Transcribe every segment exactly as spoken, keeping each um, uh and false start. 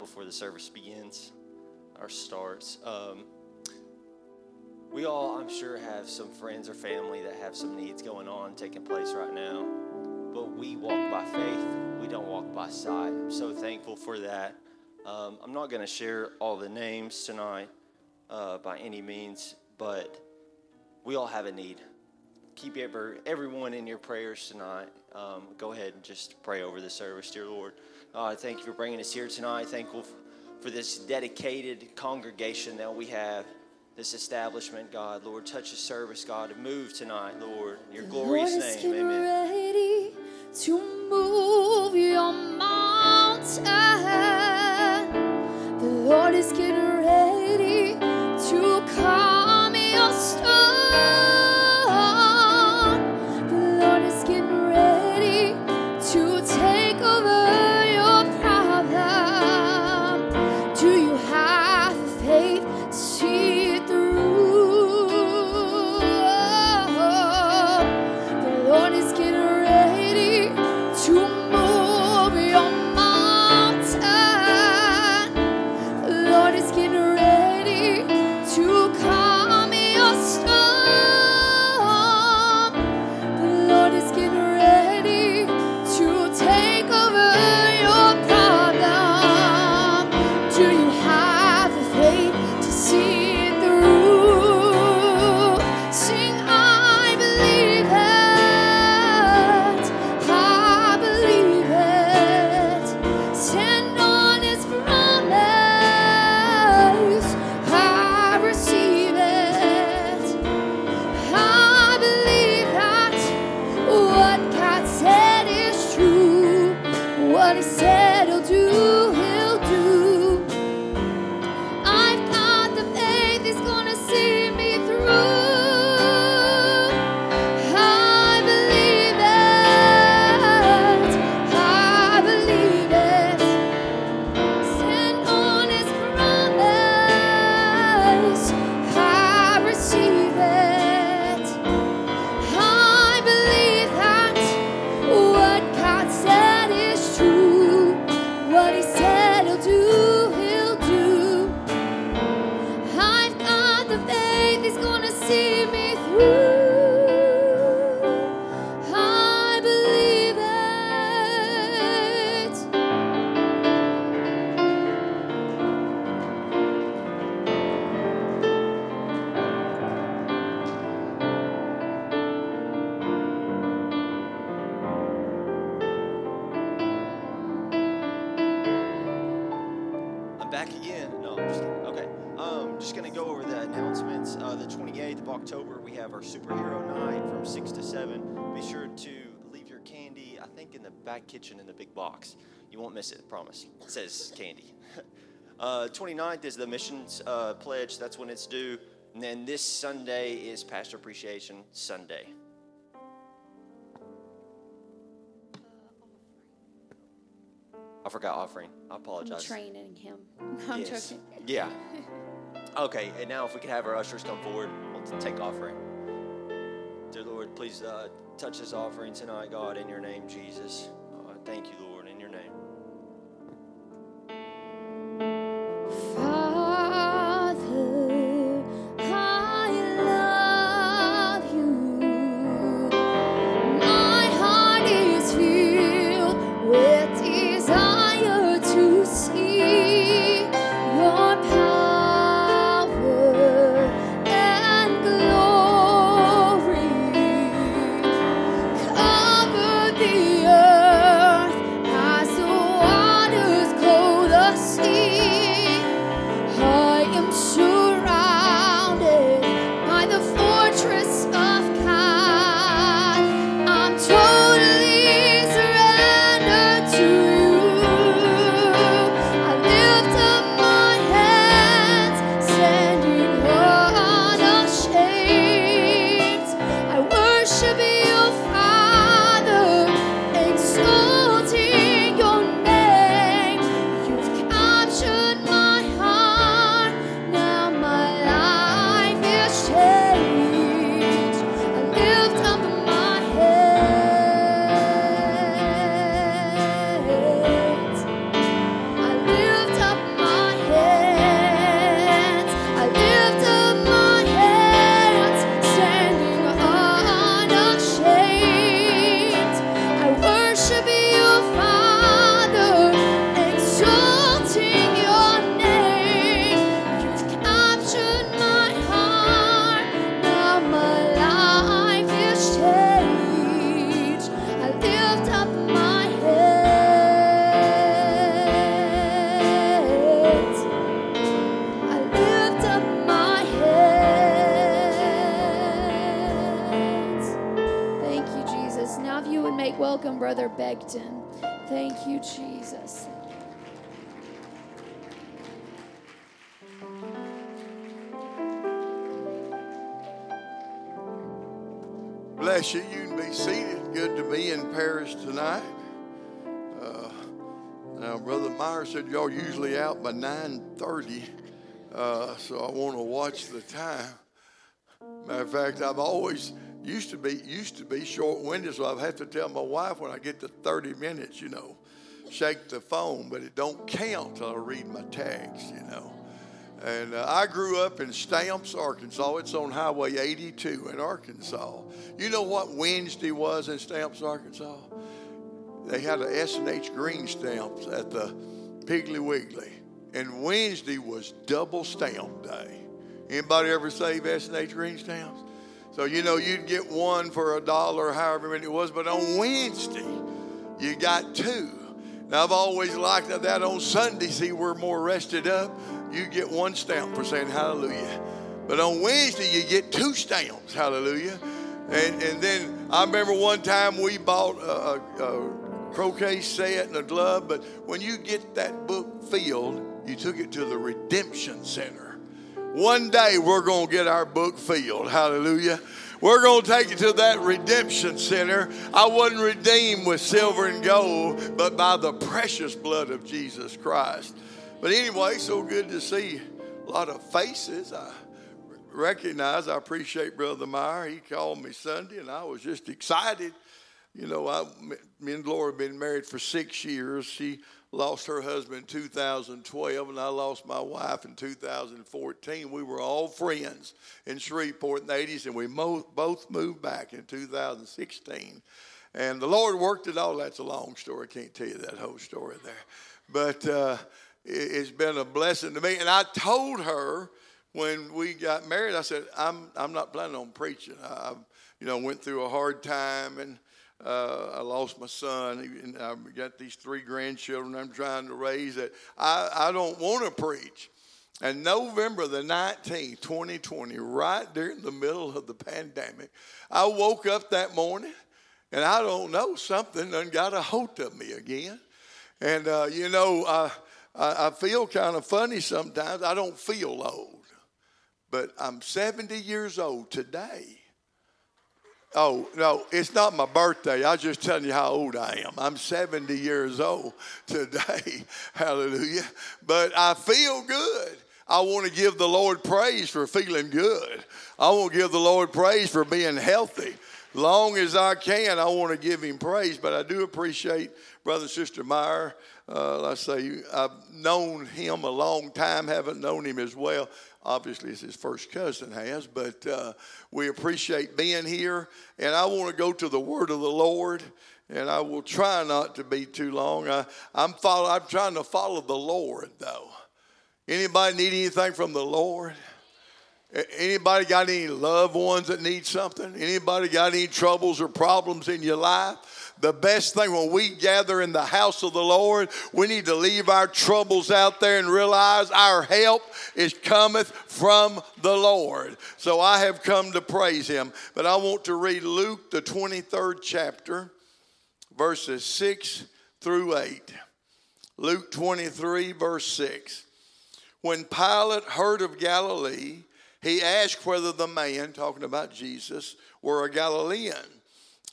Before the service begins or starts. Um, we all, I'm sure, have some friends or family that have some needs going on, taking place right now. But we walk by faith. We don't walk by sight. I'm so thankful for that. Um, I'm not going to share all the names tonight uh, by any means, but we all have a need. Keep ever, everyone in your prayers tonight. Um, go ahead and just pray over the service, dear Lord. Uh, thank you for bringing us here tonight. Thankful f- for this dedicated congregation that we have, this establishment, God. Lord, touch the service, God, and move tonight, Lord. In your the glorious Lord is name, amen. Ready to move your mountain. The Lord is getting ready to calm your storm. Lord is October, we have our superhero night from six to seven. Be sure to leave your candy, I think, in the back kitchen in the big box. You won't miss it, I promise. It says candy. Uh, twenty-ninth is the missions uh, pledge. That's when it's due. And then this Sunday is Pastor Appreciation Sunday. I forgot offering. I apologize. I'm training him. I'm yes. joking. Yeah. Okay, and now if we could have our ushers come forward, we'll take offering. Dear Lord, please uh, touch this offering tonight, God, in your name, Jesus. Uh, thank you, Lord, in your name. Becton. Thank you, Jesus. Bless you. You can be seated. Good to be in Paris tonight. Uh, now, Brother Meyer said y'all usually out by nine thirty, uh, so I want to watch the time. Matter of fact, I've always... Used to be used to be short-winded, so I have to tell my wife when I get to thirty minutes, you know, shake the phone, but it don't count till I read my tags, you know. And uh, I grew up in Stamps, Arkansas. It's on Highway eighty-two in Arkansas. You know what Wednesday was in Stamps, Arkansas? They had an S and H green stamps at the Piggly Wiggly, and Wednesday was double stamp day. Anybody ever save S and H green stamps? So, you know, you'd get one for a dollar, however many it was. But on Wednesday, you got two. Now, I've always liked that on Sunday. See, we're more rested up. You get one stamp for saying hallelujah. But on Wednesday, you get two stamps, hallelujah. And and then I remember one time we bought a, a, a croquet set and a glove. But when you get that book filled, you took it to the Redemption Center. One day we're going to get our book filled. Hallelujah. We're going to take it to that redemption center. I wasn't redeemed with silver and gold, but by the precious blood of Jesus Christ. But anyway, so good to see a lot of faces. I recognize, I appreciate Brother Meyer. He called me Sunday, and I was just excited. You know, I, me and Laura have been married for six years. She lost her husband in two thousand twelve, and I lost my wife in two thousand fourteen. We were all friends in Shreveport in the eighties, and we mo- both moved back in two thousand sixteen. And the Lord worked it all. That's a long story. I can't tell you that whole story there. But uh, it, it's been a blessing to me. And I told her when we got married, I said, I'm I'm not planning on preaching. I you know, went through a hard time, and Uh, I lost my son, and I've got these three grandchildren I'm trying to raise. That I, I don't want to preach. And November the nineteenth, twenty twenty, right during the middle of the pandemic, I woke up that morning, and I don't know, something done got a hold of me again. And, uh, you know, I, I, I feel kind of funny sometimes. I don't feel old, but I'm seventy years old today. Oh, no, it's not my birthday. I was just telling you how old I am. I'm seventy years old today. Hallelujah. But I feel good. I want to give the Lord praise for feeling good. I want to give the Lord praise for being healthy. Long as I can, I want to give him praise. But I do appreciate Brother and Sister Meyer. Uh, I say I've known him a long time, haven't known him as well. Obviously, it's his first cousin has, but uh, we appreciate being here. And I want to go to the word of the Lord, and I will try not to be too long. I, I'm follow, I'm trying to follow the Lord, though. Anybody need anything from the Lord? Anybody got any loved ones that need something? Anybody got any troubles or problems in your life? The best thing when we gather in the house of the Lord, we need to leave our troubles out there and realize our help is cometh from the Lord. So I have come to praise him. But I want to read Luke, the twenty-third chapter, verses six through eight. Luke twenty-three, verse six. When Pilate heard of Galilee, he asked whether the man, talking about Jesus, were a Galilean.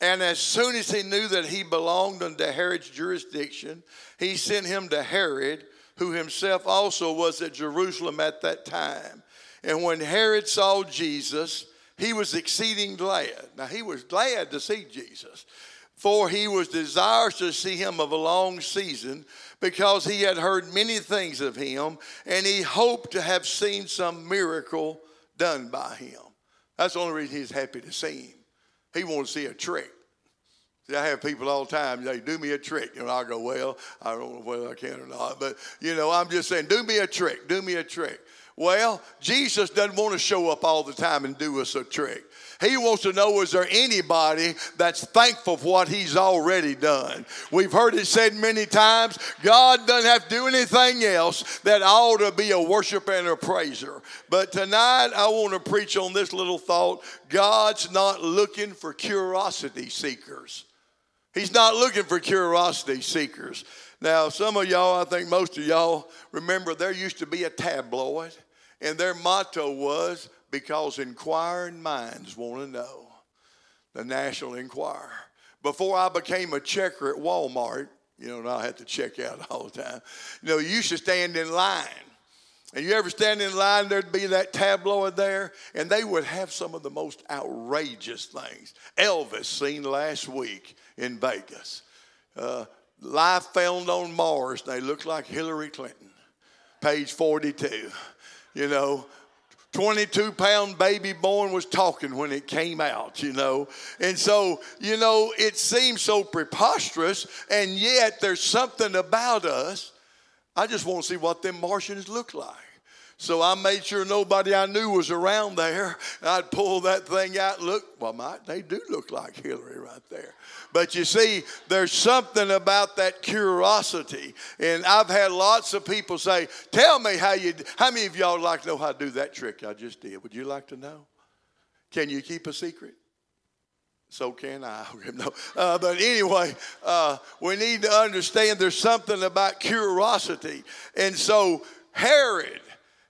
And as soon as he knew that he belonged unto Herod's jurisdiction, he sent him to Herod, who himself also was at Jerusalem at that time. And when Herod saw Jesus, he was exceeding glad. Now, he was glad to see Jesus, for he was desirous to see him of a long season, because he had heard many things of him, and he hoped to have seen some miracle done by him. That's the only reason he's happy to see him. He wanted to see a trick. See, I have people all the time, they do me a trick. You know, I go, well, I don't know whether I can or not. But, you know, I'm just saying, do me a trick, do me a trick. Well, Jesus doesn't want to show up all the time and do us a trick. He wants to know, is there anybody that's thankful for what he's already done? We've heard it said many times, God doesn't have to do anything else. That ought to be a worshiper and a praiser. But tonight I want to preach on this little thought. God's not looking for curiosity seekers. He's not looking for curiosity seekers. Now, some of y'all, I think most of y'all, remember there used to be a tabloid, and their motto was, because inquiring minds want to know, the National Enquirer. Before I became a checker at Walmart, you know, and I had to check out all the time, you know, you used to stand in line. And you ever stand in line, there'd be that tabloid there, and they would have some of the most outrageous things. Elvis seen last week in Vegas. Uh, Life found on Mars. They look like Hillary Clinton. Page forty-two. You know, twenty-two pound baby born was talking when it came out, you know. And so, you know, it seems so preposterous, and yet there's something about us. I just want to see what them Martians look like. So I made sure nobody I knew was around there. And I'd pull that thing out and look. Well, might they do look like Hillary right there. But you see, there's something about that curiosity. And I've had lots of people say, tell me how you, how many of y'all would like to know how to do that trick I just did? Would you like to know? Can you keep a secret? So can I. No. Uh, but anyway, uh, we need to understand there's something about curiosity. And so Herod,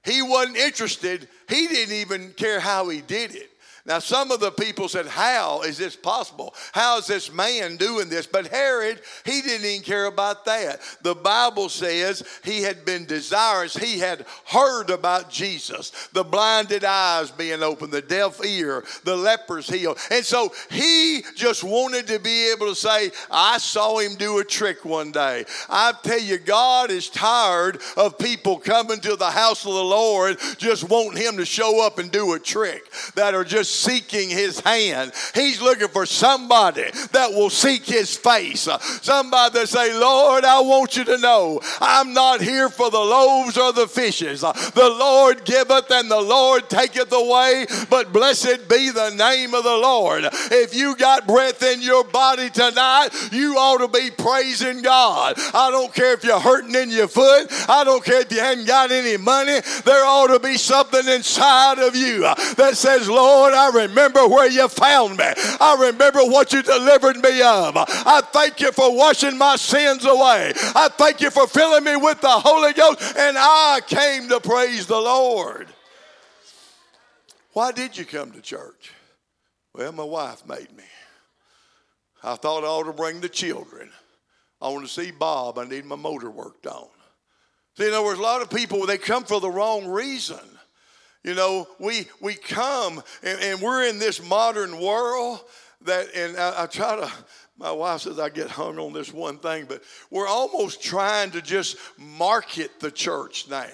he wasn't interested. He didn't even care how he did it. Now, some of the people said, how is this possible? How is this man doing this? But Herod, he didn't even care about that. The Bible says he had been desirous. He had heard about Jesus, the blinded eyes being opened, the deaf ear, the lepers healed. And so he just wanted to be able to say, I saw him do a trick one day. I tell you, God is tired of people coming to the house of the Lord just wanting him to show up and do a trick that are just seeking his hand. He's looking for somebody that will seek his face. Somebody that say, Lord, I want you to know I'm not here for the loaves or the fishes. The Lord giveth and the Lord taketh away, but blessed be the name of the Lord. If you got breath in your body tonight, you ought to be praising God. I don't care if you're hurting in your foot. I don't care if you haven't got any money. There ought to be something inside of you that says, Lord, I remember where you found me. I remember what you delivered me of. I thank you for washing my sins away. I thank you for filling me with the Holy Ghost, and I came to praise the Lord. Why did you come to church? Well, my wife made me. I thought I ought to bring the children. I want to see Bob. I need my motor worked on. See, in other words, a lot of people, they come for the wrong reason. You know, we we come, and, and we're in this modern world that, and I, I try to, my wife says I get hung on this one thing, but we're almost trying to just market the church now.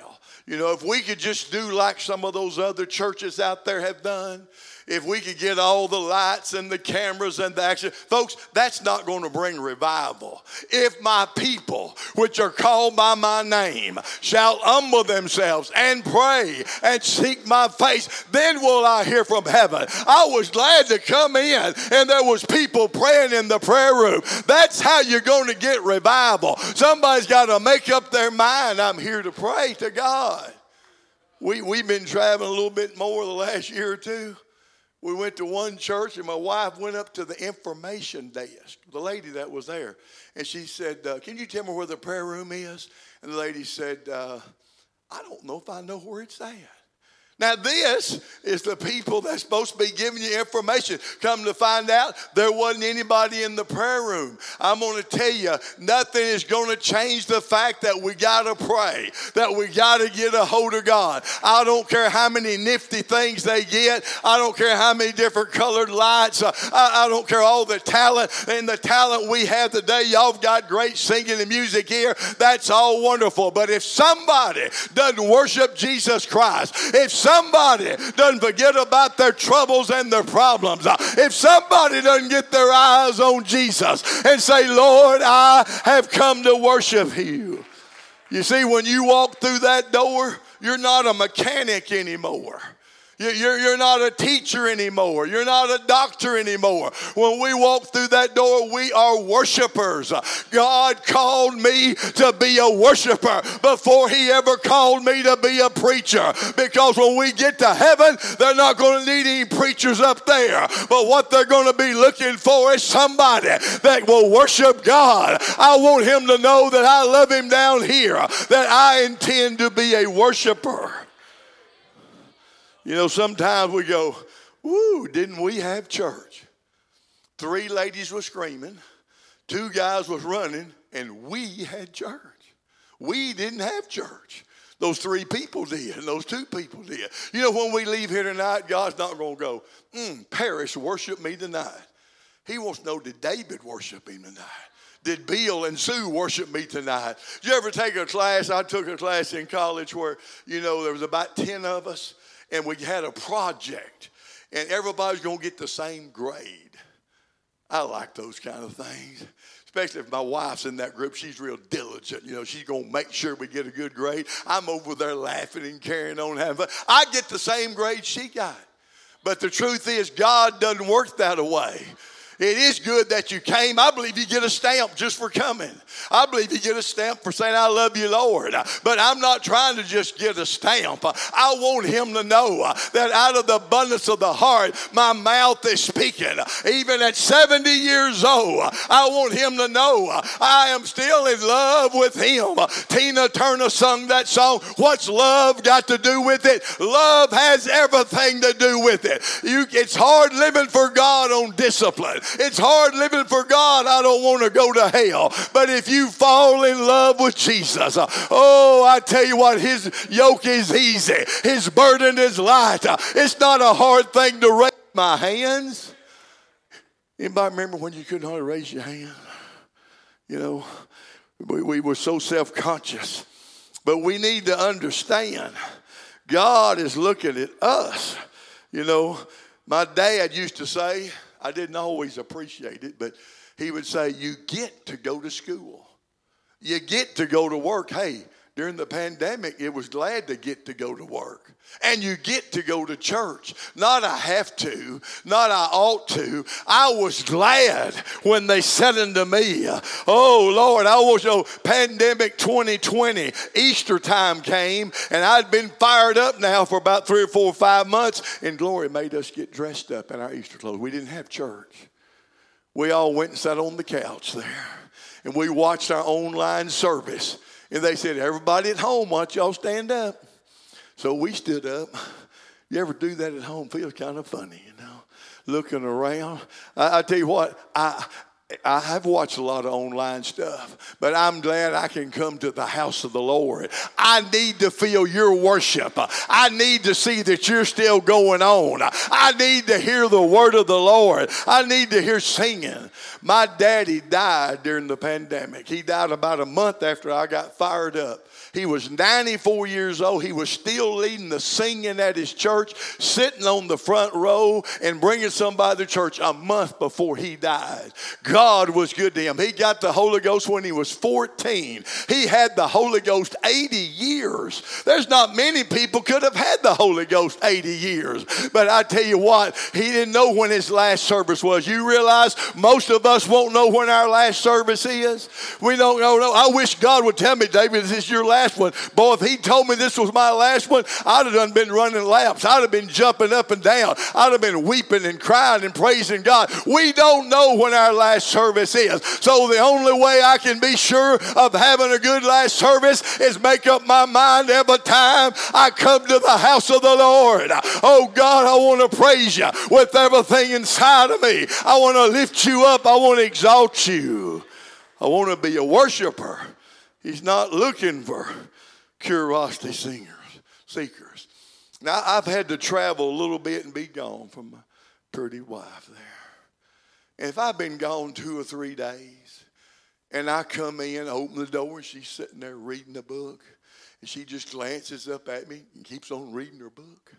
You know, if we could just do like some of those other churches out there have done, if we could get all the lights and the cameras and the action, folks, that's not going to bring revival. If my people, which are called by my name, shall humble themselves and pray and seek my face, then will I hear from heaven. I was glad to come in and there was people praying in the prayer room. That's how you're going to get revival. Somebody's got to make up their mind, I'm here to pray to God. We, we've been traveling a little bit more the last year or two. We went to one church, and my wife went up to the information desk, the lady that was there. And she said, uh, can you tell me where the prayer room is? And the lady said, uh, I don't know if I know where it's at. Now, this is the people that's supposed to be giving you information. Come to find out, there wasn't anybody in the prayer room. I'm going to tell you, nothing is going to change the fact that we got to pray, that we got to get a hold of God. I don't care how many nifty things they get. I don't care how many different colored lights. I, I don't care all the talent and the talent we have today. Y'all got great singing and music here. That's all wonderful. But if somebody doesn't worship Jesus Christ, if somebody Somebody doesn't forget about their troubles and their problems. If somebody doesn't get their eyes on Jesus and say, Lord, I have come to worship you. You see, when you walk through that door, you're not a mechanic anymore. You're, you're not a teacher anymore. You're not a doctor anymore. When we walk through that door, we are worshipers. God called me to be a worshiper before he ever called me to be a preacher. Because when we get to heaven, they're not going to need any preachers up there. But what they're going to be looking for is somebody that will worship God. I want him to know that I love him down here, that I intend to be a worshiper. You know, sometimes we go, woo, didn't we have church? Three ladies were screaming, two guys was running, and we had church. We didn't have church. Those three people did, and those two people did. You know, when we leave here tonight, God's not going to go, mm, Paris, worship me tonight. He wants to know, did David worship him tonight? Did Bill and Sue worship me tonight? Did you ever take a class? I took a class in college where, you know, there was about ten of us. And we had a project, and everybody's going to get the same grade. I like those kind of things, especially if my wife's in that group. She's real diligent. You know, she's going to make sure we get a good grade. I'm over there laughing and carrying on, having fun. I get the same grade she got. But the truth is, God doesn't work that way. It is good that you came. I believe you get a stamp just for coming. I believe you get a stamp for saying, I love you, Lord. But I'm not trying to just get a stamp. I want him to know that out of the abundance of the heart, my mouth is speaking. Even at seventy years old, I want him to know I am still in love with him. Tina Turner sung that song, What's Love Got to Do with It? Love has everything to do with it. You, it's hard living for God on discipline. It's hard living for God. I don't want to go to hell. But if you fall in love with Jesus, oh, I tell you what, his yoke is easy. His burden is light. It's not a hard thing to raise my hands. Anybody remember when you couldn't hardly raise your hand? You know, we, we were so self-conscious. But we need to understand God is looking at us, you know. My dad used to say, I didn't always appreciate it, but he would say, you get to go to school. You get to go to work. Hey, during the pandemic, it was glad to get to go to work. And you get to go to church. Not I have to, not I ought to. I was glad when they said unto me, oh, Lord, I was, oh, pandemic twenty twenty, Easter time came, and I'd been fired up now for about three or four or five months, and Glory made us get dressed up in our Easter clothes. We didn't have church. We all went and sat on the couch there, and we watched our online service. And they said, everybody at home, why don't y'all stand up? So we stood up. You ever do that at home? Feels kind of funny, you know, looking around. I, I tell you what, I I have watched a lot of online stuff, but I'm glad I can come to the house of the Lord. I need to feel your worship. I need to see that you're still going on. I need to hear the word of the Lord. I need to hear singing. My daddy died during the pandemic. He died about a month after I got fired up. He was ninety-four years old. He was still leading the singing at his church, sitting on the front row and bringing somebody to church a month before he died. God was good to him. He got the Holy Ghost when he was fourteen. He had the Holy Ghost eighty years. There's not many people could have had the Holy Ghost eighty years. But I tell you what, he didn't know when his last service was. You realize most of us won't know when our last service is? We don't know. I wish God would tell me, David, this is your last one. Boy, if he told me this was my last one, I'd have done been running laps. I'd have been jumping up and down. I'd have been weeping and crying and praising God. We don't know when our last service is. So the only way I can be sure of having a good last service is make up my mind every time I come to the house of the Lord. Oh God, I want to praise you with everything inside of me. I want to lift you up. I want to exalt you. I want to be a worshiper. He's not looking for curiosity singers, seekers. Now, I've had to travel a little bit and be gone from my pretty wife there. And if I've been gone two or three days, and I come in, open the door, and she's sitting there reading a book, and she just glances up at me and keeps on reading her book.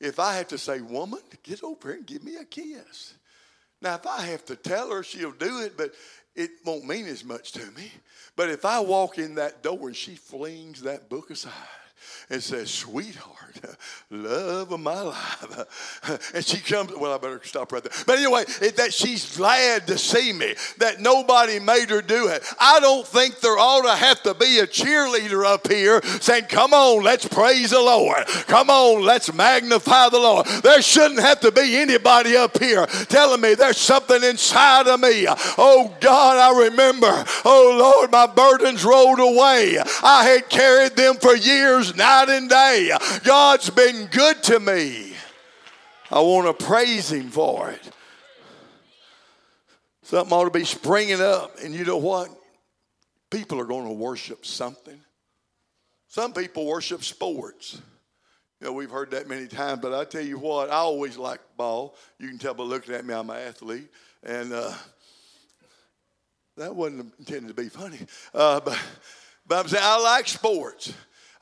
If I have to say, woman, get over here and give me a kiss. Now, if I have to tell her, she'll do it, but it won't mean as much to me. But if I walk in that door and she flings that book aside and says, sweetheart, love of my life. And she comes, well, I better stop right there. But anyway, it, that she's glad to see me, that nobody made her do it. I don't think there ought to have to be a cheerleader up here saying, come on, let's praise the Lord. Come on, let's magnify the Lord. There shouldn't have to be anybody up here telling me there's something inside of me. Oh, God, I remember. Oh, Lord, my burdens rolled away. I had carried them for years, night and day. God's been good to me. I want to praise him for it. Something ought to be springing up. And you know what? People are going to worship something. Some people worship sports. You know, we've heard that many times, but I tell you what, I always like ball. You can tell by looking at me, I'm an athlete. And uh, that wasn't intended to be funny. Uh, but, but I'm saying I like sports.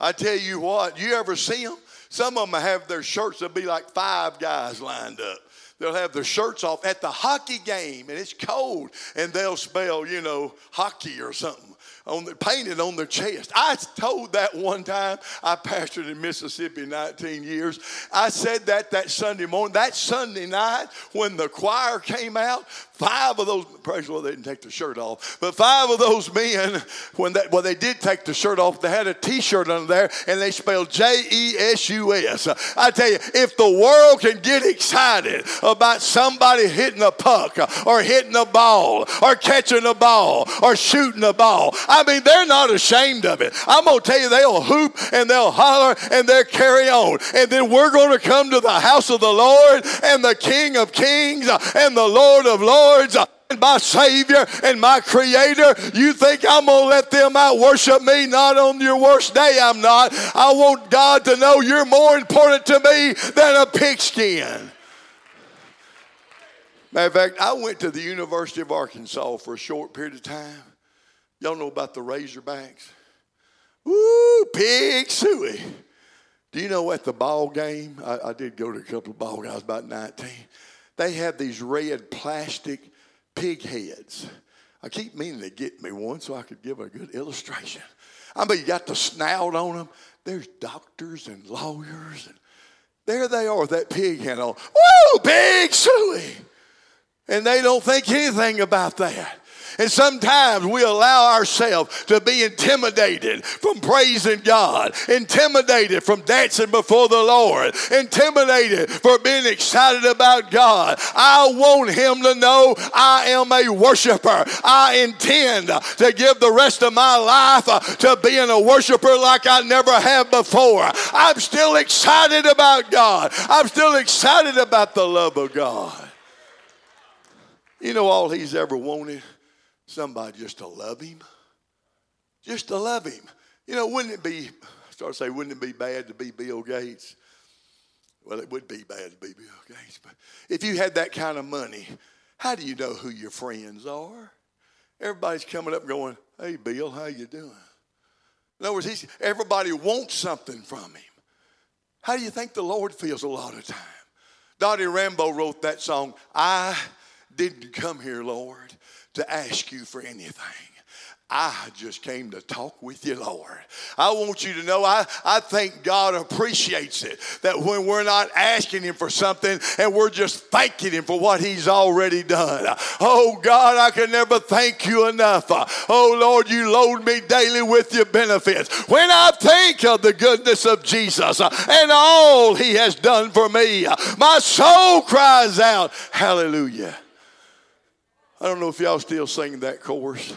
I tell you what, you ever see them? Some of them have their shirts. There'll be like five guys lined up. They'll have their shirts off at the hockey game, and it's cold, and they'll spell, you know, hockey or something on the, painted on their chest. I told that one time. I pastored in Mississippi nineteen years. I said that that Sunday morning. That Sunday night when the choir came out, five of those, praise the Lord, they didn't take the shirt off, but five of those men, when that, well, they did take the shirt off. They had a T-shirt under there, and they spelled J E S U S. I tell you, if the world can get excited about somebody hitting a puck or hitting a ball or catching a ball or shooting a ball, I mean, they're not ashamed of it. I'm going to tell you, they'll hoop and they'll holler and they'll carry on. And then we're going to come to the house of the Lord and the King of Kings and the Lord of Lords and my Savior and my Creator. You think I'm going to let them out worship me? Not on your worst day, I'm not. I want God to know you're more important to me than a pigskin. Matter of fact, I went to the University of Arkansas for a short period of time. Y'all know about the Razorbacks? Woo, Pig Suey. Do you know at the ball game, I, I did go to a couple of ball games, I was about nineteen, they have these red plastic pig heads. I keep meaning to get me one so I could give a good illustration. I mean, you got the snout on them. There's doctors and lawyers. And there they are, that pig head on. Woo, Big Suey! And they don't think anything about that. And sometimes we allow ourselves to be intimidated from praising God, intimidated from dancing before the Lord, intimidated for being excited about God. I want him to know I am a worshiper. I intend to give the rest of my life to being a worshiper like I never have before. I'm still excited about God. I'm still excited about the love of God. You know all he's ever wanted? Somebody just to love him. Just to love him. You know, wouldn't it be, I start to say, wouldn't it be bad to be Bill Gates? Well, it would be bad to be Bill Gates. But if you had that kind of money, how do you know who your friends are? Everybody's coming up going, hey, Bill, how you doing? In other words, he's, everybody wants something from him. How do you think the Lord feels a lot of time? Dottie Rambo wrote that song, I didn't come here, Lord, to ask you for anything. I just came to talk with you, Lord. I want you to know I, I think God appreciates it that when we're not asking him for something and we're just thanking him for what he's already done. Oh, God, I can never thank you enough. Oh, Lord, you load me daily with your benefits. When I think of the goodness of Jesus and all he has done for me, my soul cries out, hallelujah. I don't know if y'all still sing that chorus.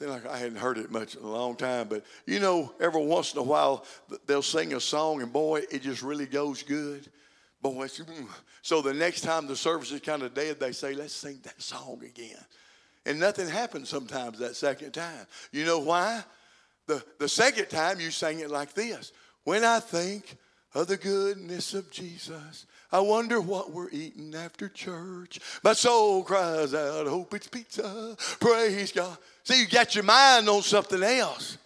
Like I hadn't heard it much in a long time, but you know, every once in a while they'll sing a song, and boy, it just really goes good. Boy, it's, mm. So the next time the service is kind of dead, they say, "Let's sing that song again," and nothing happens sometimes that second time. You know why? The the second time you sang it like this: When I think of the goodness of Jesus, I wonder what we're eating after church. My soul cries out, hope it's pizza. Praise God. See, you got your mind on something else.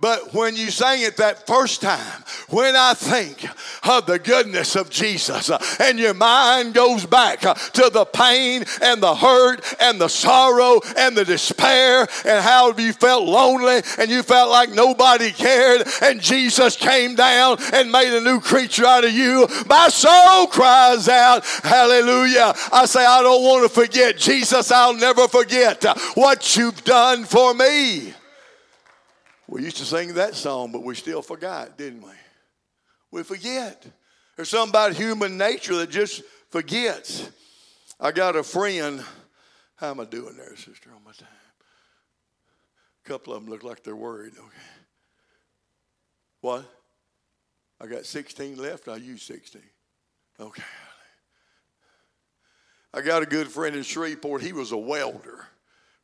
But when you sang it that first time, when I think of the goodness of Jesus, and your mind goes back to the pain and the hurt and the sorrow and the despair and how you felt lonely and you felt like nobody cared and Jesus came down and made a new creature out of you, my soul cries out, hallelujah. I say, I don't want to forget. Jesus, I'll never forget what you've done for me. We used to sing that song, but we still forgot, didn't we? We forget. There's something about human nature that just forgets. I got a friend. How am I doing there, sister, on my time? A couple of them look like they're worried. Okay. What? I got sixteen left. I used sixteen. Okay. I got a good friend in Shreveport. He was a welder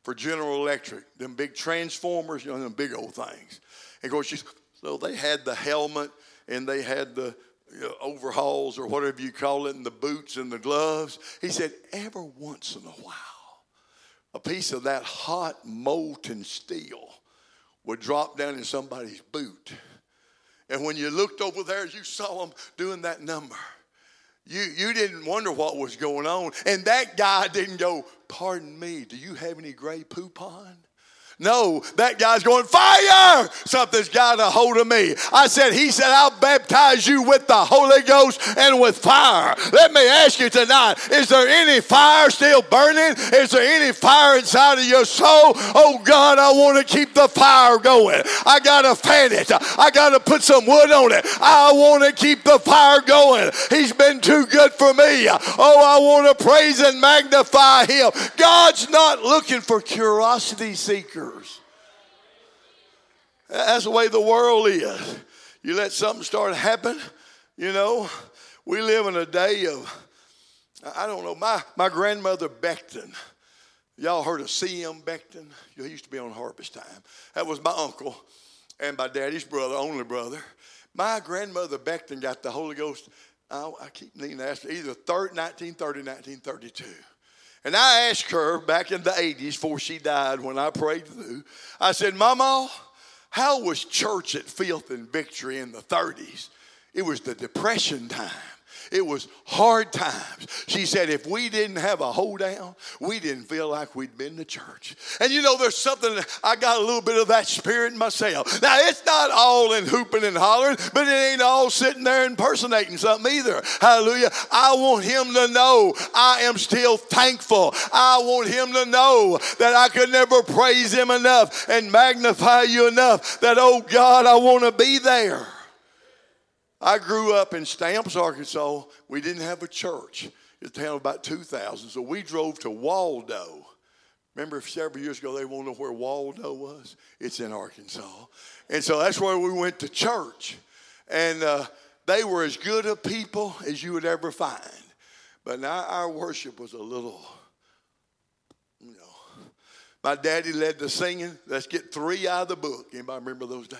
for General Electric, them big transformers, you know, them big old things. And of course, she's, so they had the helmet and they had the you know, overhauls or whatever you call it and the boots and the gloves. He said, every once in a while, a piece of that hot molten steel would drop down in somebody's boot. And when you looked over there, you saw them doing that number. You you didn't wonder what was going on. And that guy didn't go, pardon me, do you have any gray poupon? No, that guy's going, fire! Something's got a hold of me. I said, he said, I'll baptize you with the Holy Ghost and with fire. Let me ask you tonight, is there any fire still burning? Is there any fire inside of your soul? Oh, God, I want to keep the fire going. I got to fan it. I got to put some wood on it. I want to keep the fire going. He's been too good for me. Oh, I want to praise and magnify him. God's not looking for curiosity seekers. That's the way the world is. You let something start happen, you know. We live in a day of, I don't know, my, my grandmother Becton. Y'all heard of C M Becton? He used to be on Harvest Time. That was my uncle and my daddy's brother, only brother. My grandmother Becton got the Holy Ghost, I, I keep needing to ask her, either nineteen thirty, nineteen thirty-two. And I asked her back in the eighties before she died when I prayed through, I said, Mama, how was church at Fifth and Victory in the thirties? It was the Depression time. It was hard times. She said, if we didn't have a hold down, we didn't feel like we'd been to church. And you know, there's something, I got a little bit of that spirit myself. Now, it's not all in hooping and hollering, but it ain't all sitting there impersonating something either. Hallelujah. I want him to know I am still thankful. I want him to know that I could never praise him enough and magnify you enough that, oh God, I want to be there. I grew up in Stamps, Arkansas. We didn't have a church. It's a town of about two thousand. So we drove to Waldo. Remember several years ago, they wanted to know where Waldo was? It's in Arkansas. And so that's where we went to church. And uh, they were as good a people as you would ever find. But now our worship was a little, you know. My daddy led the singing. Let's get three out of the book. Anybody remember those days?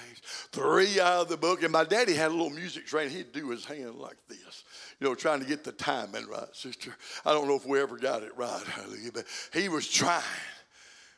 Three out of the book. And my daddy had a little music train. He'd do his hand like this, you know, trying to get the timing right, sister. I don't know if we ever got it right, hallelujah, but he was trying.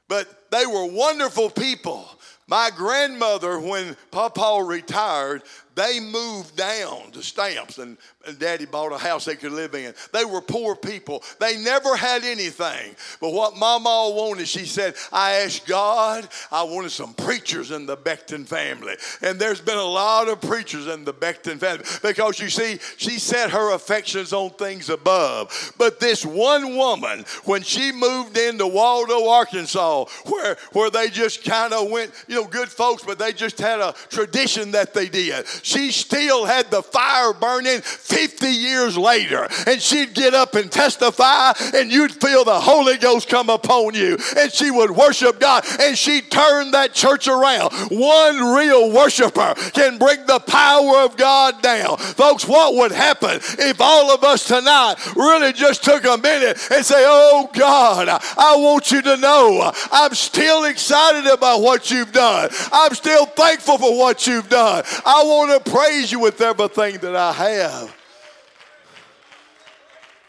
But they were wonderful people. My grandmother, when Papa retired, they moved down to Stamps, and, and Daddy bought a house they could live in. They were poor people. They never had anything. But what Mama wanted, she said, I asked God, I wanted some preachers in the Becton family. And there's been a lot of preachers in the Becton family because, you see, she set her affections on things above. But this one woman, when she moved into Waldo, Arkansas, where, where they just kind of went, you know, good folks, but they just had a tradition that they did. She still had the fire burning fifty years later. And she'd get up and testify, and you'd feel the Holy Ghost come upon you. And she would worship God. And she turned that church around. One real worshiper can bring the power of God down. Folks, what would happen if all of us tonight really just took a minute and say, oh, God, I want you to know I'm still excited about what you've done. I'm still thankful for what you've done. I want I want to praise you with everything that I have.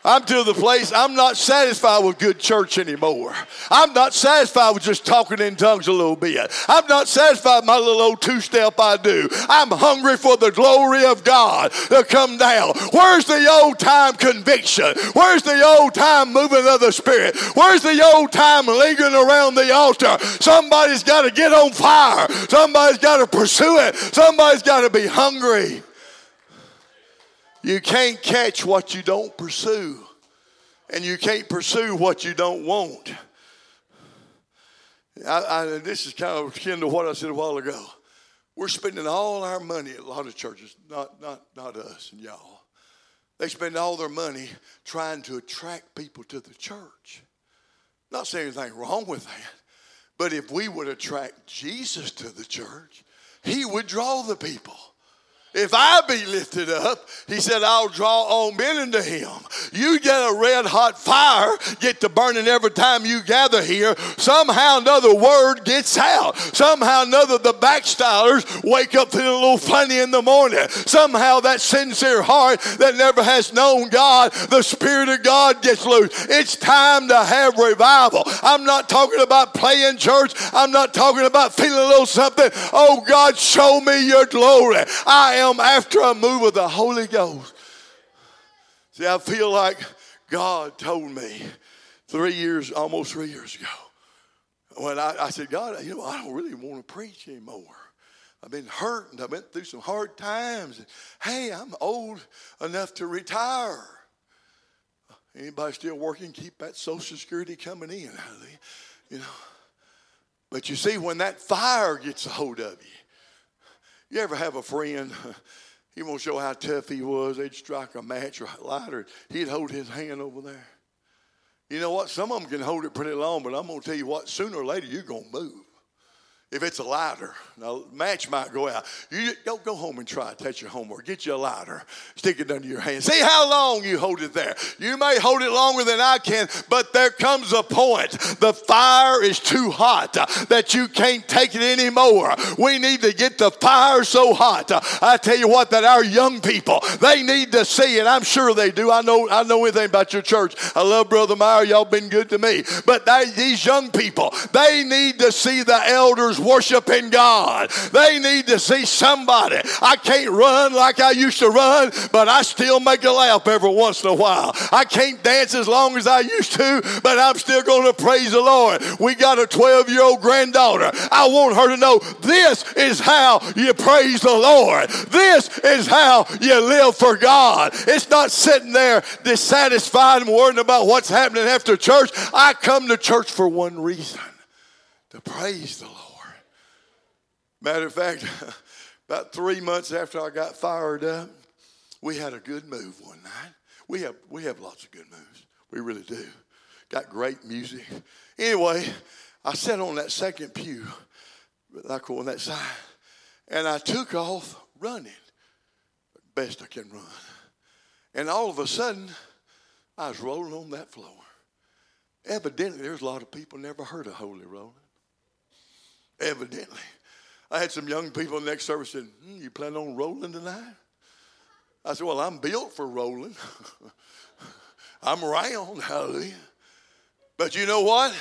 I'm to the place I'm not satisfied with good church anymore. I'm not satisfied with just talking in tongues a little bit. I'm not satisfied with my little old two-step I do. I'm hungry for the glory of God to come down. Where's the old-time conviction? Where's the old-time moving of the Spirit? Where's the old-time lingering around the altar? Somebody's got to get on fire. Somebody's got to pursue it. Somebody's got to be hungry. You can't catch what you don't pursue, and you can't pursue what you don't want. I, I, this is kind of akin to what I said a while ago. We're spending all our money at a lot of churches, not, not, not us and y'all. They spend all their money trying to attract people to the church. Not saying anything wrong with that, but if we would attract Jesus to the church, he would draw the people. If I be lifted up, he said, I'll draw all men into him. You get a red hot fire, get to burning every time you gather here. Somehow or another word gets out. Somehow or another the backsliders wake up feeling a little funny in the morning. Somehow that sincere heart that never has known God, the Spirit of God gets loose. It's time to have revival. I'm not talking about playing church. I'm not talking about feeling a little something. Oh God, show me your glory. I am after a move of the Holy Ghost. See, I feel like God told me three years, almost three years ago, when I, I said, God, you know, I don't really want to preach anymore. I've been hurt and I went through some hard times. Hey, I'm old enough to retire. Anybody still working, keep that Social Security coming in, you know. But you see, when that fire gets a hold of you, you ever have a friend, he won't show how tough he was. They'd strike a match or a lighter. He'd hold his hand over there. You know what? Some of them can hold it pretty long, but I'm going to tell you what, sooner or later you're going to move. If it's a lighter, now match might go out. You don't go home and try it. That's your homework. Get you a lighter. Stick it under your hand. See how long you hold it there. You may hold it longer than I can, but there comes a point. The fire is too hot that you can't take it anymore. We need to get the fire so hot. I tell you what, that our young people, they need to see it. I'm sure they do. I know I know anything about your church. I love Brother Meyer. Y'all been good to me. But they, these young people, they need to see the elders is worshiping God. They need to see somebody. I can't run like I used to run, but I still make a lap every once in a while. I can't dance as long as I used to, but I'm still going to praise the Lord. We got a twelve-year-old granddaughter. I want her to know this is how you praise the Lord. This is how you live for God. It's not sitting there dissatisfied and worrying about what's happening after church. I come to church for one reason, to praise the Lord. Matter of fact, about three months after I got fired up, we had a good move one night. We have we have lots of good moves. We really do. Got great music. Anyway, I sat on that second pew, like on that side, and I took off running, best I can run. And all of a sudden, I was rolling on that floor. Evidently, there's a lot of people never heard of holy rolling. Evidently. I had some young people in the next service said, hmm, you plan on rolling tonight? I said, well, I'm built for rolling. I'm round, hallelujah. But you know what?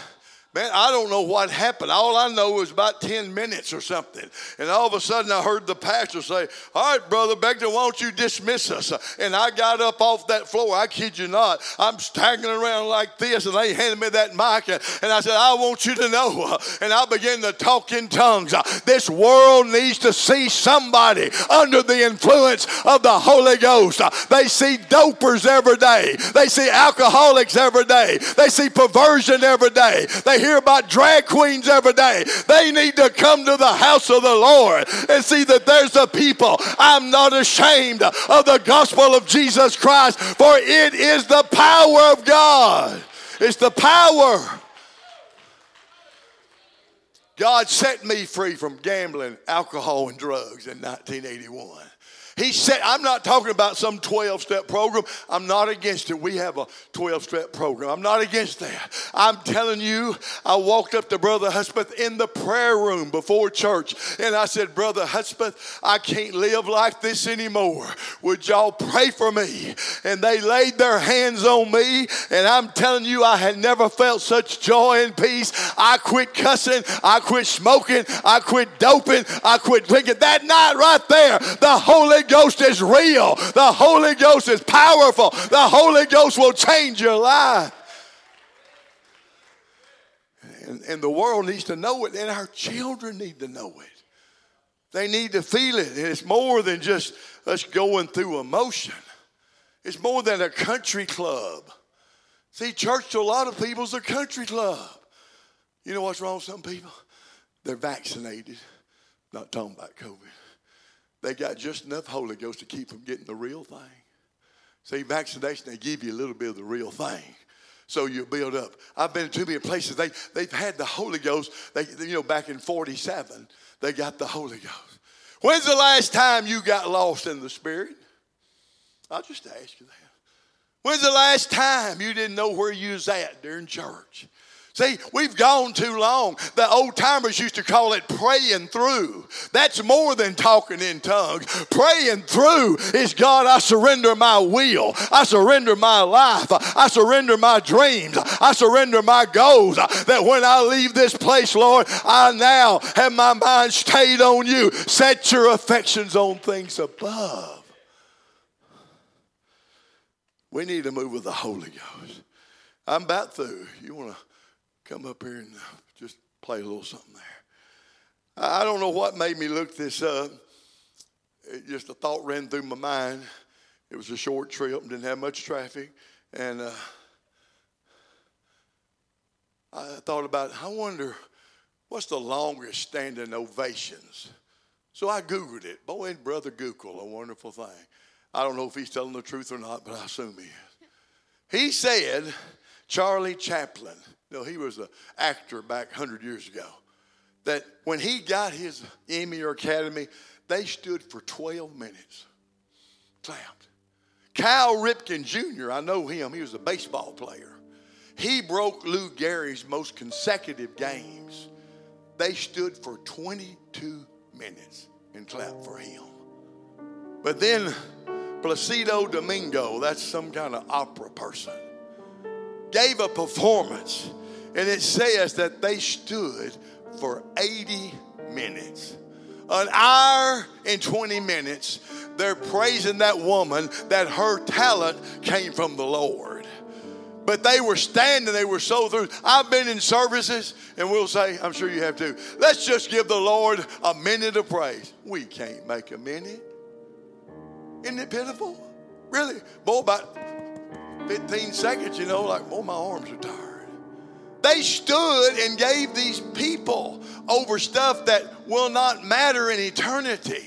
Man, I don't know what happened. All I know was about ten minutes or something. And all of a sudden I heard the pastor say, all right, Brother Becton, why don't you dismiss us? And I got up off that floor. I kid you not. I'm staggering around like this, and they handed me that mic. And I said, I want you to know. And I began to talk in tongues. This world needs to see somebody under the influence of the Holy Ghost. They see dopers every day. They see alcoholics every day. They see perversion every day. They They hear about drag queens every day. They need to come to the house of the Lord and see that there's a people. I'm not ashamed of the gospel of Jesus Christ, for it is the power of God. It's the power. God set me free from gambling, alcohol, and drugs in nineteen eighty-one. He said, I'm not talking about some twelve-step program. I'm not against it. We have a twelve-step program. I'm not against that. I'm telling you, I walked up to Brother Husband in the prayer room before church, and I said, Brother Husband, I can't live like this anymore. Would y'all pray for me? And they laid their hands on me, and I'm telling you, I had never felt such joy and peace. I quit cussing. I quit smoking. I quit doping. I quit drinking. That night right there, the Holy Ghost is real. The Holy Ghost is powerful. The Holy Ghost will change your life. And, and the world needs to know it, and our children need to know it. They need to feel it. And it's more than just us going through emotion. It's more than a country club. See, church to a lot of people is a country club. You know what's wrong with some people? They're vaccinated. Not talking about COVID. They got just enough Holy Ghost to keep them getting the real thing. See, vaccination, they give you a little bit of the real thing. So you build up. I've been to too many places. They, they've had the Holy Ghost. They, you know, back in forty-seven, they got the Holy Ghost. When's the last time you got lost in the Spirit? I'll just ask you that. When's the last time you didn't know where you was at during church? See, we've gone too long. The old-timers used to call it praying through. That's more than talking in tongues. Praying through is, God, I surrender my will. I surrender my life. I surrender my dreams. I surrender my goals. That when I leave this place, Lord, I now have my mind stayed on you. Set your affections on things above. We need to move with the Holy Ghost. I'm about through. You want to come up here and just play a little something there. I don't know what made me look this up. It just a thought ran through my mind. It was a short trip and didn't have much traffic. And uh, I thought about, I wonder, what's the longest standing ovations? So I Googled it. Boy, and Brother Google, a wonderful thing. I don't know if he's telling the truth or not, but I assume he is. He said, Charlie Chaplin. No, he was an actor back one hundred years ago. That when he got his Emmy or Academy, they stood for twelve minutes. Clapped. Cal Ripken Junior, I know him. He was a baseball player. He broke Lou Gehrig's most consecutive games. They stood for twenty-two minutes and clapped for him. But then Placido Domingo, that's some kind of opera person, gave a performance, and it says that they stood for eighty minutes. An hour and twenty minutes, they're praising that woman that her talent came from the Lord. But they were standing, they were so through. I've been in services, and we'll say, I'm sure you have too, let's just give the Lord a minute of praise. We can't make a minute. Isn't it pitiful? Really? Boy, about fifteen seconds, you know, like, boy, my arms are tired. They stood and gave these people over stuff that will not matter in eternity.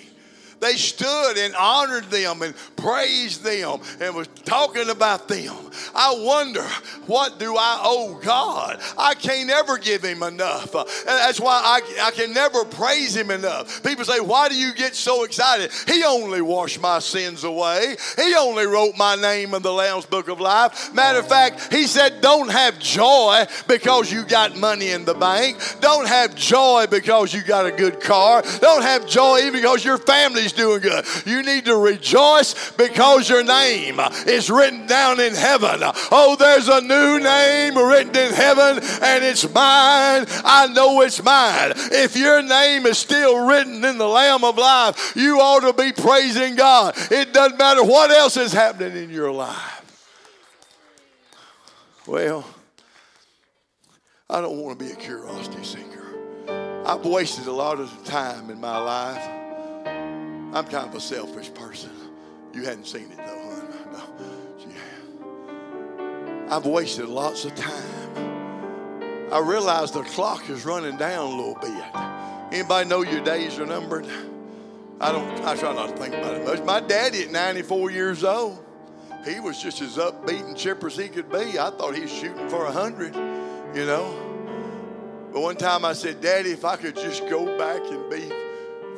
They stood and honored them and praised them and was talking about them. I wonder, what do I owe God? I can't ever give him enough. And that's why I, I can never praise him enough. People say, why do you get so excited? He only washed my sins away. He only wrote my name in the Lamb's Book of Life. Matter of fact, he said, don't have joy because you got money in the bank. Don't have joy because you got a good car. Don't have joy even because your family's doing good. You need to rejoice because your name is written down in heaven. Oh, there's a new name written in heaven, and it's mine. I know it's mine. If your name is still written in the Lamb of Life, you ought to be praising God. It doesn't matter what else is happening in your life. Well, I don't want to be a curiosity seeker. I've wasted a lot of time in my life. I'm kind of a selfish person. You hadn't seen it though, huh? No. Yeah. I've wasted lots of time. I realize the clock is running down a little bit. Anybody know your days are numbered? I don't, I try not to think about it much. My daddy at ninety-four years old, he was just as upbeat and chipper as he could be. I thought he was shooting for a hundred, you know. But one time I said, Daddy, if I could just go back and be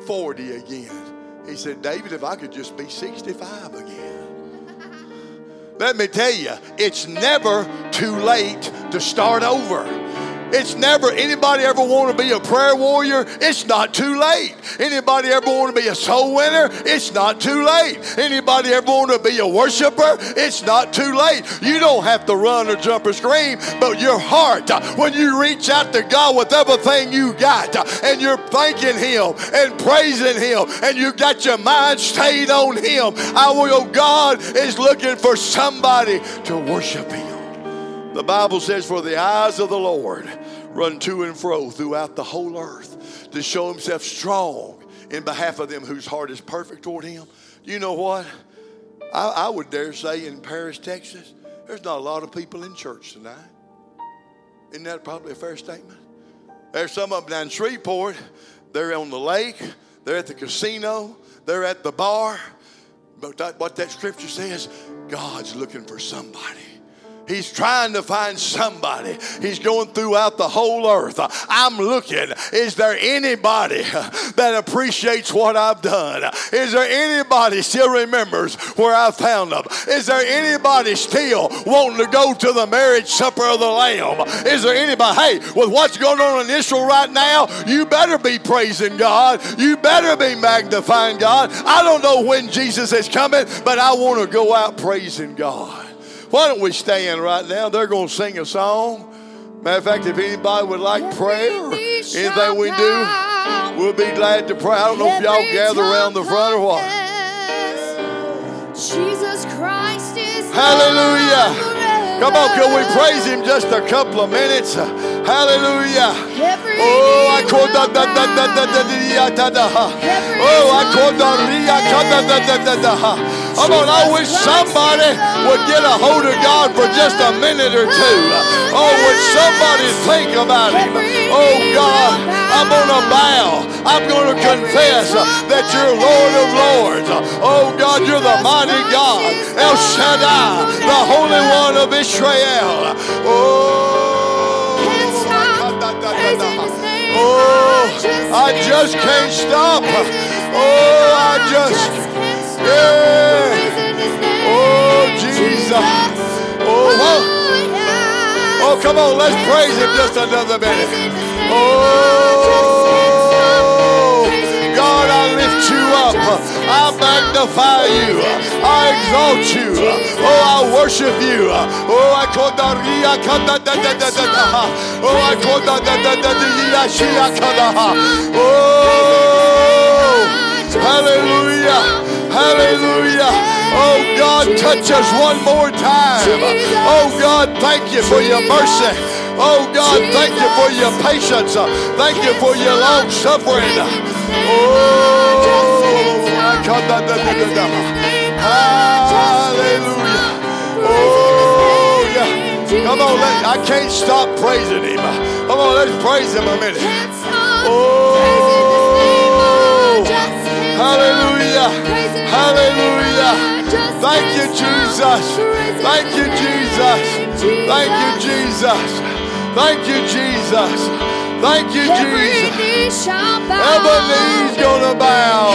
forty again. He said, David, if I could just be sixty-five again. Let me tell you, it's never too late to start over. It's never, anybody ever want to be a prayer warrior? It's not too late. Anybody ever want to be a soul winner? It's not too late. Anybody ever want to be a worshiper? It's not too late. You don't have to run or jump or scream, but your heart, when you reach out to God with everything you got, and you're thanking him and praising him, and you got your mind stayed on him, I will, God is looking for somebody to worship him. The Bible says, for the eyes of the Lord run to and fro throughout the whole earth to show himself strong in behalf of them whose heart is perfect toward him. You know what? I, I would dare say in Paris, Texas, there's not a lot of people in church tonight. Isn't that probably a fair statement? There's some of them down in Shreveport. They're on the lake. They're at the casino. They're at the bar. But that, what that scripture says, God's looking for somebody. He's trying to find somebody. He's going throughout the whole earth. I'm looking. Is there anybody that appreciates what I've done? Is there anybody still remembers where I found them? Is there anybody still wanting to go to the marriage supper of the Lamb? Is there anybody? Hey, with what's going on in Israel right now, you better be praising God. You better be magnifying God. I don't know when Jesus is coming, but I want to go out praising God. Why don't we stand right now? They're going to sing a song. Matter of fact, if anybody would like prayer or anything we do, we'll be glad to pray. I don't know if y'all gather around the front or what. Jesus Christ is hallelujah. Come on, can we praise him just a couple of minutes? Hallelujah. Oh, I call da da da da da da da da ha. Oh, I call da da da da da ha. Come on, I wish somebody would get a hold of God for just a minute or two. Oh, would somebody think about him? Oh, God, I'm going to bow. I'm going to confess that you're Lord of Lords. Oh, God, you're the mighty God. El Shaddai, the Holy One of Israel. Oh, oh, I just can't stop. Oh, I just yeah. Oh, Jesus. Oh, whoa. Oh, come on, let's praise him just another minute. Oh, God, I lift you up. I magnify you. I exalt you. Oh, I worship you. Oh, I call the Ria Kata da da da da da. Oh, I call the da da da da Shia Kadaha. Oh, hallelujah. Hallelujah. Oh, God, touch us one more time. Oh, God, thank you for your mercy. Oh, God, thank you for your patience. Thank you for your long suffering. Oh, hallelujah. Oh, yeah. Come on, let, I can't stop praising him. Come on, let's praise him a minute. Oh, hallelujah. Hallelujah. Thank you, Jesus. Thank you, Jesus. Thank you, Jesus. Thank you, Jesus. Thank you, Jesus. Every knee's gonna bow.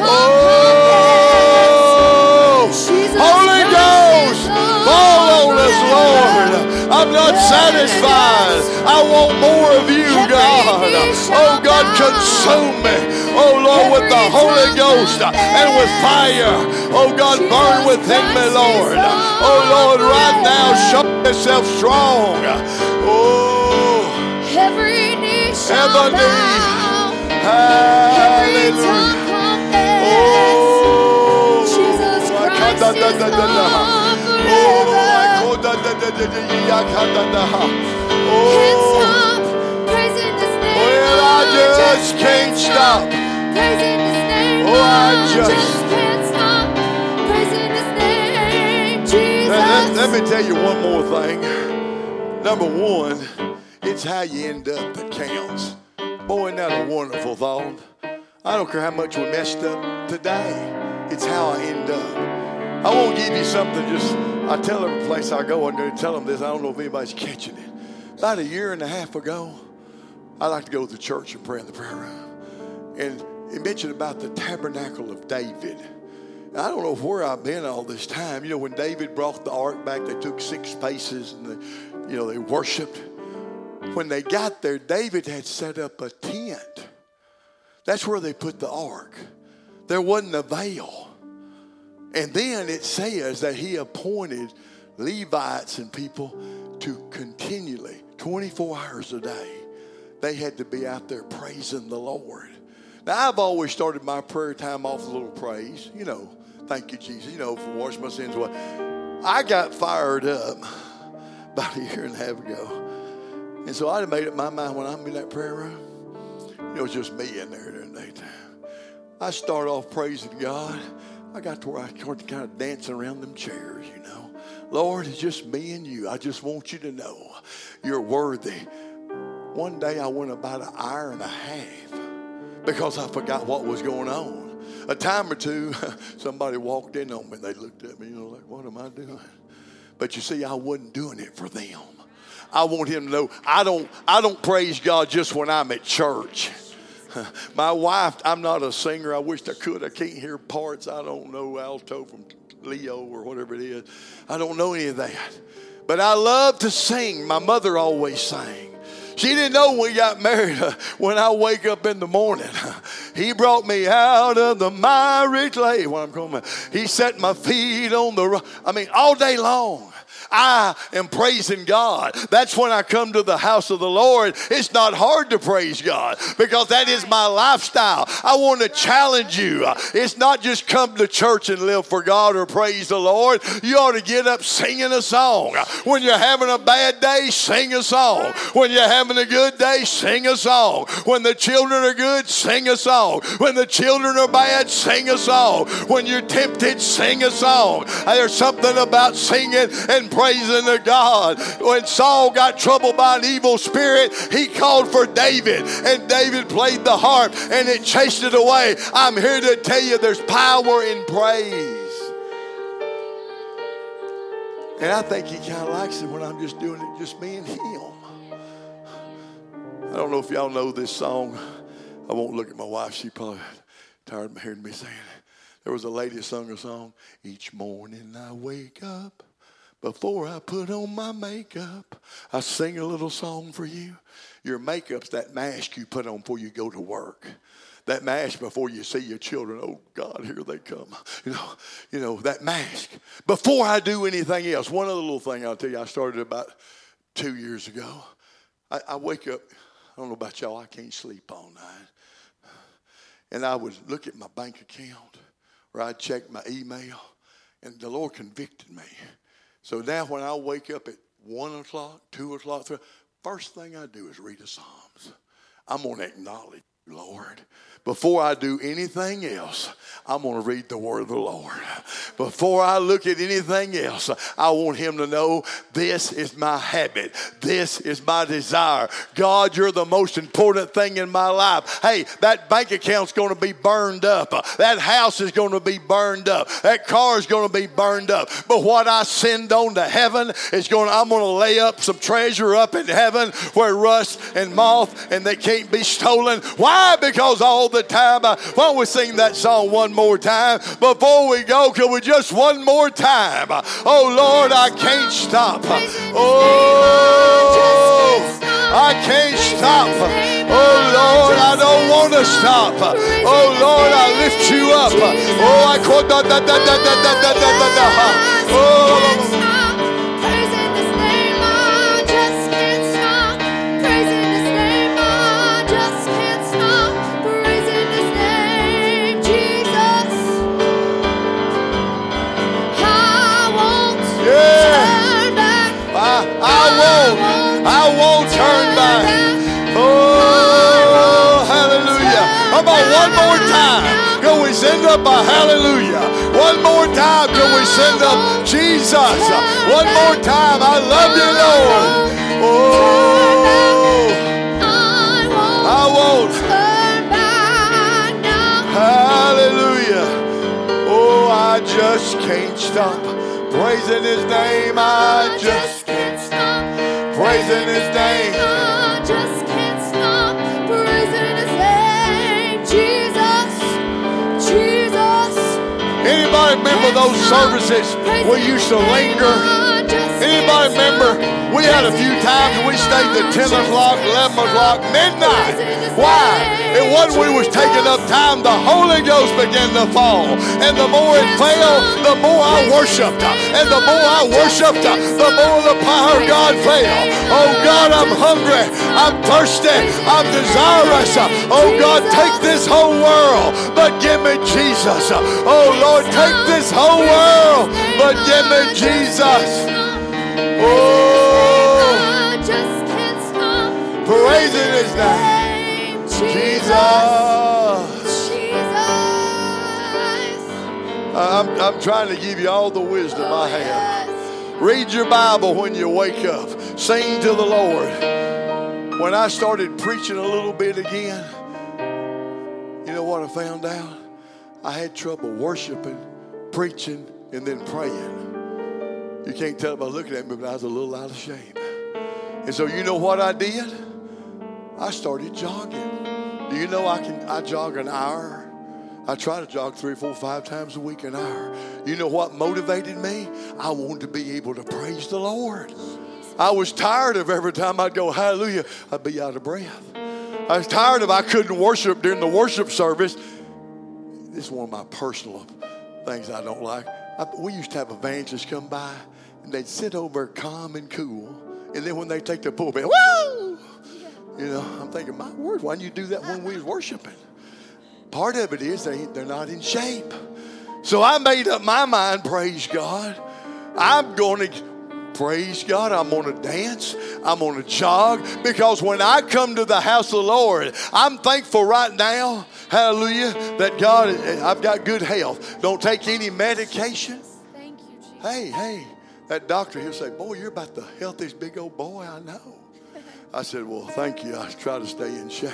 Oh, Holy Ghost, fall on us, Lord. I'm not satisfied. I want more of you, God. Oh, God, consume me. Oh, Lord, with the Holy Ghost and with fire. Oh, God, burn within me, Lord. Oh, Lord, right now, show yourself strong. Oh, every knee shall bow. Hallelujah. Oh, Jesus Christ is Lord forever. Can't stop praising His name. Well, I just can't stop. Praising His name, oh, I just, just can't stop praising His name, Jesus. Let, let, let me tell you one more thing. Number one, it's how you end up that counts. Boy, isn't that a wonderful thought? I don't care how much we messed up today. It's how I end up. I won't give you something just, I tell every place I go, I'm going to tell them this. I don't know if anybody's catching it. About a year and a half ago, I like to go to the church and pray in the prayer room. And it mentioned about the tabernacle of David. Now, I don't know where I've been all this time. You know, when David brought the ark back, they took six paces and they, you know, they worshiped. When they got there, David had set up a tent. That's where they put the ark. There wasn't a veil. And then it says that he appointed Levites and people to continually, twenty-four hours a day, they had to be out there praising the Lord. Now, I've always started my prayer time off with a little praise. You know, thank you, Jesus. You know, for washing my sins away. I got fired up about a year and a half ago. And so I made up my mind when I'm in that prayer room, you know, it's just me in there during the daytime. I start off praising God. I got to where I started kind of dancing around them chairs, you know. Lord, it's just me and you. I just want you to know you're worthy. One day I went about an hour and a half. Because I forgot what was going on. A time or two, somebody walked in on me and they looked at me, you know, like, what am I doing? But you see, I wasn't doing it for them. I want him to know I don't, I don't praise God just when I'm at church. My wife, I'm not a singer. I wish I could. I can't hear parts. I don't know alto from Leo or whatever it is. I don't know any of that. But I love to sing. My mother always sang. She didn't know we got married. Uh, when I wake up in the morning, he brought me out of the miry clay. What I'm calling my, he set my feet on the rock. I mean, all day long, I am praising God. That's when I come to the house of the Lord. It's not hard to praise God because that is my lifestyle. I want to challenge you. It's not just come to church and live for God or praise the Lord. You ought to get up singing a song. When you're having a bad day, sing a song. When you're having a good day, sing a song. When the children are good, sing a song. When the children are bad, sing a song. When you're tempted, sing a song. There's something about singing and praising to God. When Saul got troubled by an evil spirit, he called for David, and David played the harp and it chased it away. I'm here to tell you there's power in praise. And I think he kind of likes it when I'm just doing it, just me and him. I don't know if y'all know this song. I won't look at my wife. She probably tired of hearing me saying it. There was a lady that sung a song. Each morning I wake up, Before I put on my makeup, I sing a little song for you. Your makeup's that mask you put on before you go to work. That mask before you see your children. Oh, God, here they come. You know, you know that mask. Before I do anything else, one other little thing I'll tell you. I started about two years ago. I, I wake up. I don't know about y'all. I can't sleep all night. And I would look at my bank account or I'd check my email. And the Lord convicted me. So now when I wake up at one o'clock, two o'clock, three, first thing I do is read the Psalms. I'm going to acknowledge you, Lord. Before I do anything else, I'm going to read the word of the Lord. Before I look at anything else, I want him to know this is my habit. This is my desire. God, you're the most important thing in my life. Hey, that bank account's going to be burned up. That house is going to be burned up. That car is going to be burned up. But what I send on to heaven is going to, I'm going to lay up some treasure up in heaven where rust and moth and they can't be stolen. Why? Because all the time, I, why don't we sing that song one more time? Before we go, can we just one more time? Oh, Lord, I can't stop. Oh, I can't stop. Oh, Lord, I don't want to stop. Oh, Lord, I lift you up. Oh, I quote that, that, that, that, that, that, that, that, that. Oh, I won't turn back. Oh, hallelujah. How about one more time? Can we send up a hallelujah? One more time, can we send up Jesus? One more time, I love you, Lord. Oh, I won't turn back now. Hallelujah. Oh, I just can't stop praising his name. I just can't stop. Praising his name. I just can't stop praising his name. Jesus, Jesus. Anybody remember those services we used to linger? Anybody remember we had a few times we stayed to ten o'clock, eleven o'clock, midnight? Why? And when we was taking up time, the Holy Ghost began to fall. And the more it fell, the more I worshipped. And the more I worshipped, the more the power of God fell. Oh, God, I'm hungry. I'm thirsty. I'm desirous. Oh, God, take this whole world, but give me Jesus. Oh, Lord, take this whole world, but give me Jesus. Oh, praising his name. Jesus, Jesus. I'm, I'm trying to give you all the wisdom oh, I have. Yes. Read your Bible when you wake up. Sing to the Lord. When I started preaching a little bit again, you know what I found out? I had trouble worshiping, preaching, and then praying. You can't tell by looking at me, but I was a little out of shape. And so you know what I did? I started jogging. Do you know I can? I jog an hour. I try to jog three, four, five times a week, an hour. You know what motivated me? I wanted to be able to praise the Lord. I was tired of every time I'd go, hallelujah, I'd be out of breath. I was tired of I couldn't worship during the worship service. This is one of my personal things I don't like. I, we used to have evangelists come by, and they'd sit over calm and cool, and then when they take the pulpit, woo! You know, I'm thinking, my word, why didn't you do that when we was worshiping? Part of it is they, they're not in shape. So I made up my mind, praise God. I'm going to praise God. I'm going to dance. I'm going to jog. Because when I come to the house of the Lord, I'm thankful right now, hallelujah, that God, I've got good health. Don't take any medication. Thank you, Jesus. Hey, hey, that doctor, he'll say, boy, you're about the healthiest big old boy I know. I said, well, thank you. I try to stay in shape.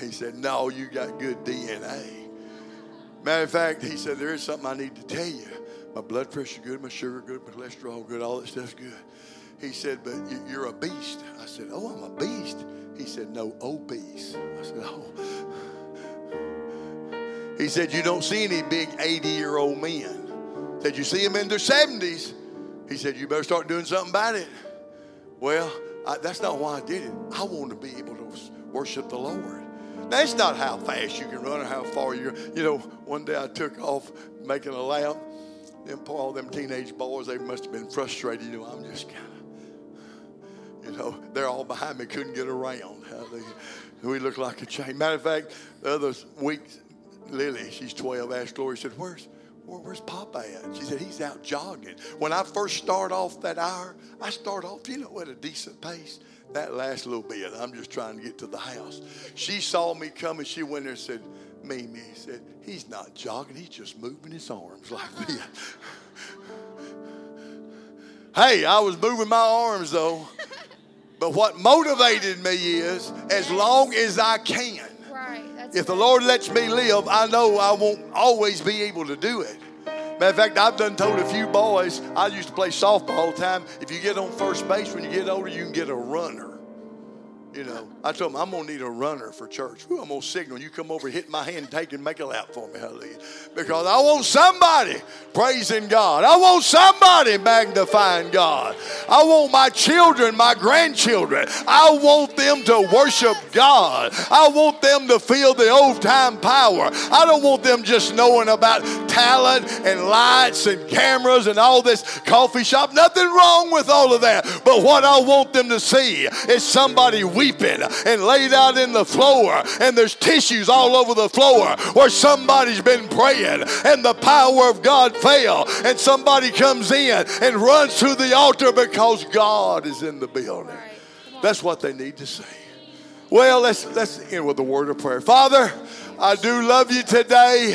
He said, no, you got good D N A. Matter of fact, he said, there is something I need to tell you. My blood pressure good, my sugar good, my cholesterol good, all that stuff's good. He said, but you're a beast. I said, oh, I'm a beast. He said, no, obese. I said, oh. He said, you don't see any big eighty-year-old men. He said, you see them in their seventies. He said, you better start doing something about it. Well, I, that's not why I did it. I want to be able to worship the Lord. That's not how fast you can run or how far you're. You know, one day I took off making a lap. Them poor, all them teenage boys, they must have been frustrated. You know, I'm just kind of, you know, they're all behind me, couldn't get around. Hallelujah. We look like a chain. Matter of fact, the other week, Lily, she's twelve, asked Lori, she said, where's, where, where's Papa at? She said, he's out jogging. When I first start off that hour, I start off, you know, at a decent pace. That last little bit, I'm just trying to get to the house. She saw me coming. She went there and said, Mimi, said, he's not jogging. He's just moving his arms like this. Hey, I was moving my arms, though. But what motivated me is, as long as I can, right, that's if the Lord lets me live, I know I won't always be able to do it. Matter of fact, I've done told a few boys, I used to play softball all the time. If you get on first base when you get older, you can get a runner. You know, I told them, I'm going to need a runner for church. Ooh, I'm going to signal. You come over, hit my hand, take and make a lap for me. Hallelujah. Because I want somebody praising God. I want somebody magnifying God. I want my children, my grandchildren. I want them to worship God. I want them to feel the old time power. I don't want them just knowing about talent and lights and cameras and all this coffee shop. Nothing wrong with all of that. But what I want them to see is somebody weeping and laid out in the floor, and there's tissues all over the floor where somebody's been praying and the power of God fell, and somebody comes in and runs to the altar because God is in the building. Right. That's what they need to see. Well, let's let's end with a word of prayer. Father, I do love you today.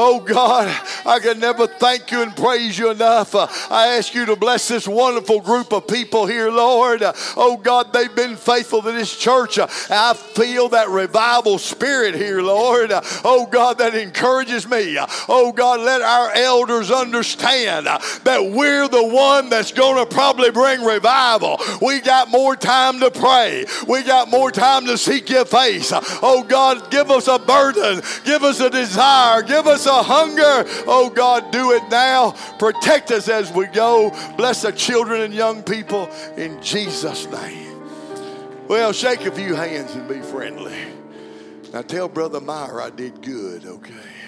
Oh, God, I can never thank you and praise you enough. Uh, I ask you to bless this wonderful group of people here, Lord. Uh, oh, God, they've been faithful to this church. Uh, I feel that revival spirit here, Lord. Uh, oh, God, that encourages me. Uh, oh, God, let our elders understand uh, that we're the one that's going to probably bring revival. We got more time to pray. We got more time to seek your face. Uh, oh, God, give us a burden. Give us a desire. Give us a hunger. Oh, God, do it now. Protect us as we go. Bless the children and young people in Jesus' name. Well, shake a few hands and be friendly. Now tell Brother Meyer I did good, okay?